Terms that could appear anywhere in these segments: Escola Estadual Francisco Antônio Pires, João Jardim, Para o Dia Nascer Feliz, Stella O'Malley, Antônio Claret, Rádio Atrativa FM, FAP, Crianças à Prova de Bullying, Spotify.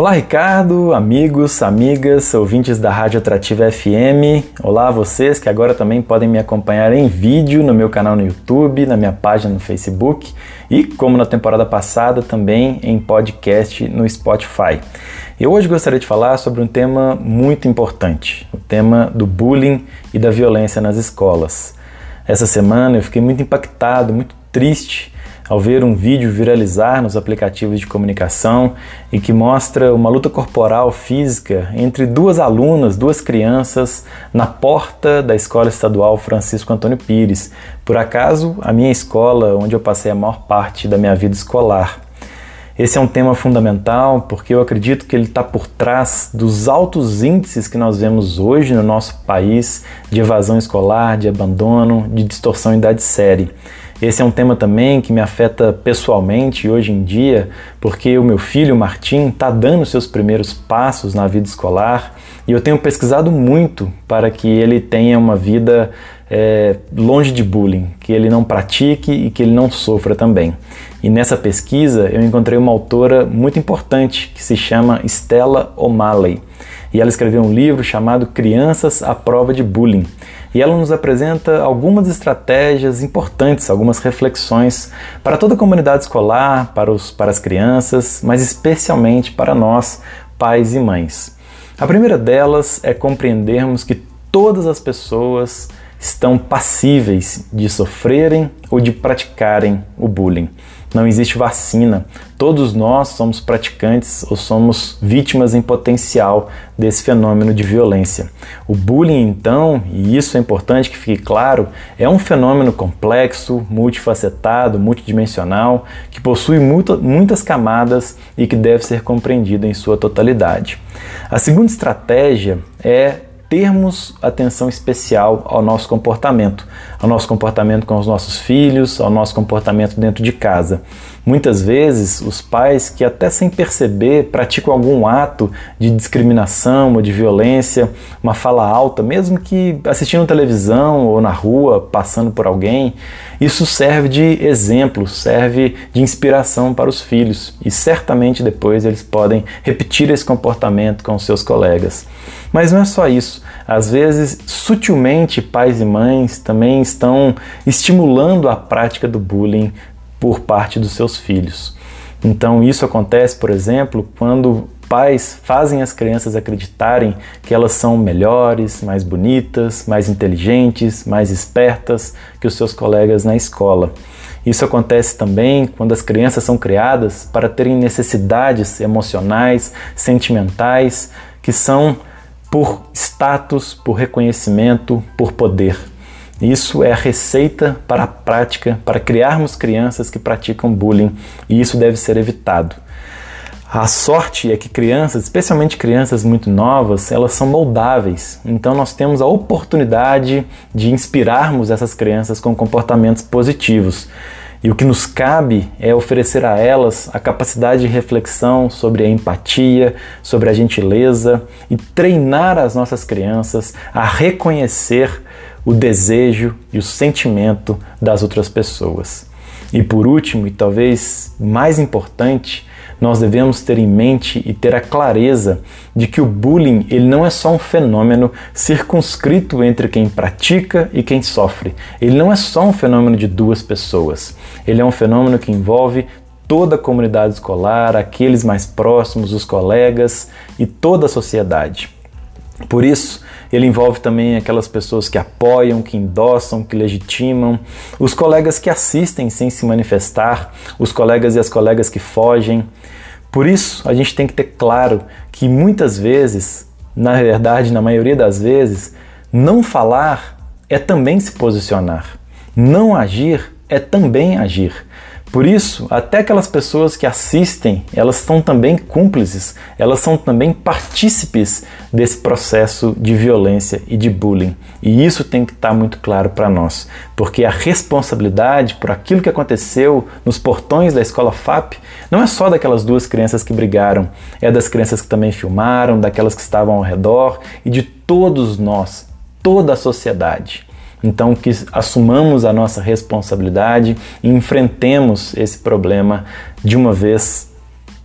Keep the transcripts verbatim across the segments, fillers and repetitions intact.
Olá Ricardo, amigos, amigas, ouvintes da Rádio Atrativa F M. Olá a vocês que agora também podem me acompanhar em vídeo no meu canal no YouTube, na minha página no Facebook e, como na temporada passada, também em podcast no Spotify. Eu hoje gostaria de falar sobre um tema muito importante, o tema do bullying e da violência nas escolas. Essa semana eu fiquei muito impactado, muito triste ao ver um vídeo viralizar nos aplicativos de comunicação e que mostra uma luta corporal física entre duas alunas, duas crianças, na porta da Escola Estadual Francisco Antônio Pires, por acaso a minha escola, onde eu passei a maior parte da minha vida escolar. Esse é um tema fundamental porque eu acredito que ele está por trás dos altos índices que nós vemos hoje no nosso país de evasão escolar, de abandono, de distorção em idade série. Esse é um tema também que me afeta pessoalmente hoje em dia, porque o meu filho, o Martim, está dando seus primeiros passos na vida escolar e eu tenho pesquisado muito para que ele tenha uma vida é, longe de bullying, que ele não pratique e que ele não sofra também. E nessa pesquisa eu encontrei uma autora muito importante que se chama Stella O'Malley. E ela escreveu um livro chamado Crianças à Prova de Bullying. E ela nos apresenta algumas estratégias importantes, algumas reflexões para toda a comunidade escolar, para, os, para as crianças, mas especialmente para nós, pais e mães. A primeira delas é compreendermos que todas as pessoas estão passíveis de sofrerem ou de praticarem o bullying. Não existe vacina. Todos nós somos praticantes ou somos vítimas em potencial desse fenômeno de violência. O bullying, então, e isso é importante que fique claro, é um fenômeno complexo, multifacetado, multidimensional, que possui muita, muitas camadas e que deve ser compreendido em sua totalidade. A segunda estratégia é termos atenção especial ao nosso comportamento, ao nosso comportamento com os nossos filhos, ao nosso comportamento dentro de casa. Muitas vezes, os pais que até sem perceber praticam algum ato de discriminação ou de violência, uma fala alta, mesmo que assistindo televisão ou na rua, passando por alguém, isso serve de exemplo, serve de inspiração para os filhos e certamente depois eles podem repetir esse comportamento com os seus colegas. Mas não é só isso. Às vezes, sutilmente, pais e mães também estão estimulando a prática do bullying por parte dos seus filhos. Então, isso acontece, por exemplo, quando pais fazem as crianças acreditarem que elas são melhores, mais bonitas, mais inteligentes, mais espertas que os seus colegas na escola. Isso acontece também quando as crianças são criadas para terem necessidades emocionais, sentimentais, que são por status, por reconhecimento, por poder. Isso é a receita para a prática, para criarmos crianças que praticam bullying, e isso deve ser evitado. A sorte é que crianças, especialmente crianças muito novas, elas são moldáveis. Então nós temos a oportunidade de inspirarmos essas crianças com comportamentos positivos. E o que nos cabe é oferecer a elas a capacidade de reflexão sobre a empatia, sobre a gentileza e treinar as nossas crianças a reconhecer o desejo e o sentimento das outras pessoas. E por último, e talvez mais importante, nós devemos ter em mente e ter a clareza de que o bullying ele não é só um fenômeno circunscrito entre quem pratica e quem sofre. Ele não é só um fenômeno de duas pessoas. Ele é um fenômeno que envolve toda a comunidade escolar, aqueles mais próximos, os colegas e toda a sociedade. Por isso, ele envolve também aquelas pessoas que apoiam, que endossam, que legitimam, os colegas que assistem sem se manifestar, os colegas e as colegas que fogem. Por isso, a gente tem que ter claro que muitas vezes, na verdade, na maioria das vezes, não falar é também se posicionar, não agir é também agir. Por isso, até aquelas pessoas que assistem, elas são também cúmplices, elas são também partícipes desse processo de violência e de bullying. E isso tem que estar muito claro para nós, porque a responsabilidade por aquilo que aconteceu nos portões da escola F A P não é só daquelas duas crianças que brigaram, é das crianças que também filmaram, daquelas que estavam ao redor e de todos nós, toda a sociedade. Então, que assumamos a nossa responsabilidade e enfrentemos esse problema de uma vez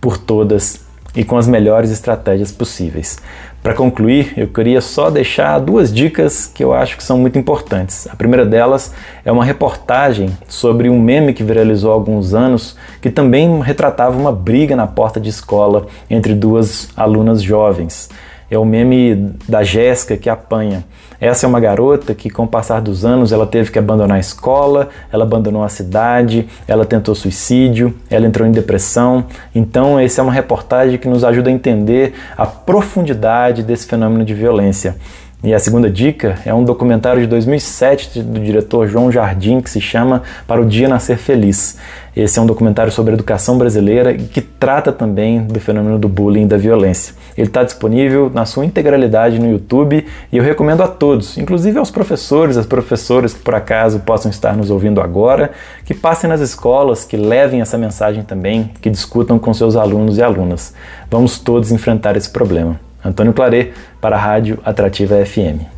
por todas e com as melhores estratégias possíveis. Para concluir, eu queria só deixar duas dicas que eu acho que são muito importantes. A primeira delas é uma reportagem sobre um meme que viralizou há alguns anos, que também retratava uma briga na porta de escola entre duas alunas jovens. É o meme da Jéssica que apanha. Essa é uma garota que, com o passar dos anos, ela teve que abandonar a escola, ela abandonou a cidade, ela tentou suicídio, ela entrou em depressão. Então, essa é uma reportagem que nos ajuda a entender a profundidade desse fenômeno de violência. E a segunda dica é um documentário de dois mil e sete do diretor João Jardim, que se chama Para o Dia Nascer Feliz. Esse é um documentário sobre a educação brasileira e que trata também do fenômeno do bullying e da violência. Ele está disponível na sua integralidade no YouTube e eu recomendo a todos, inclusive aos professores, às professoras que por acaso possam estar nos ouvindo agora, que passem nas escolas, que levem essa mensagem também, que discutam com seus alunos e alunas. Vamos todos enfrentar esse problema. Antônio Claret, para a Rádio Atrativa F M.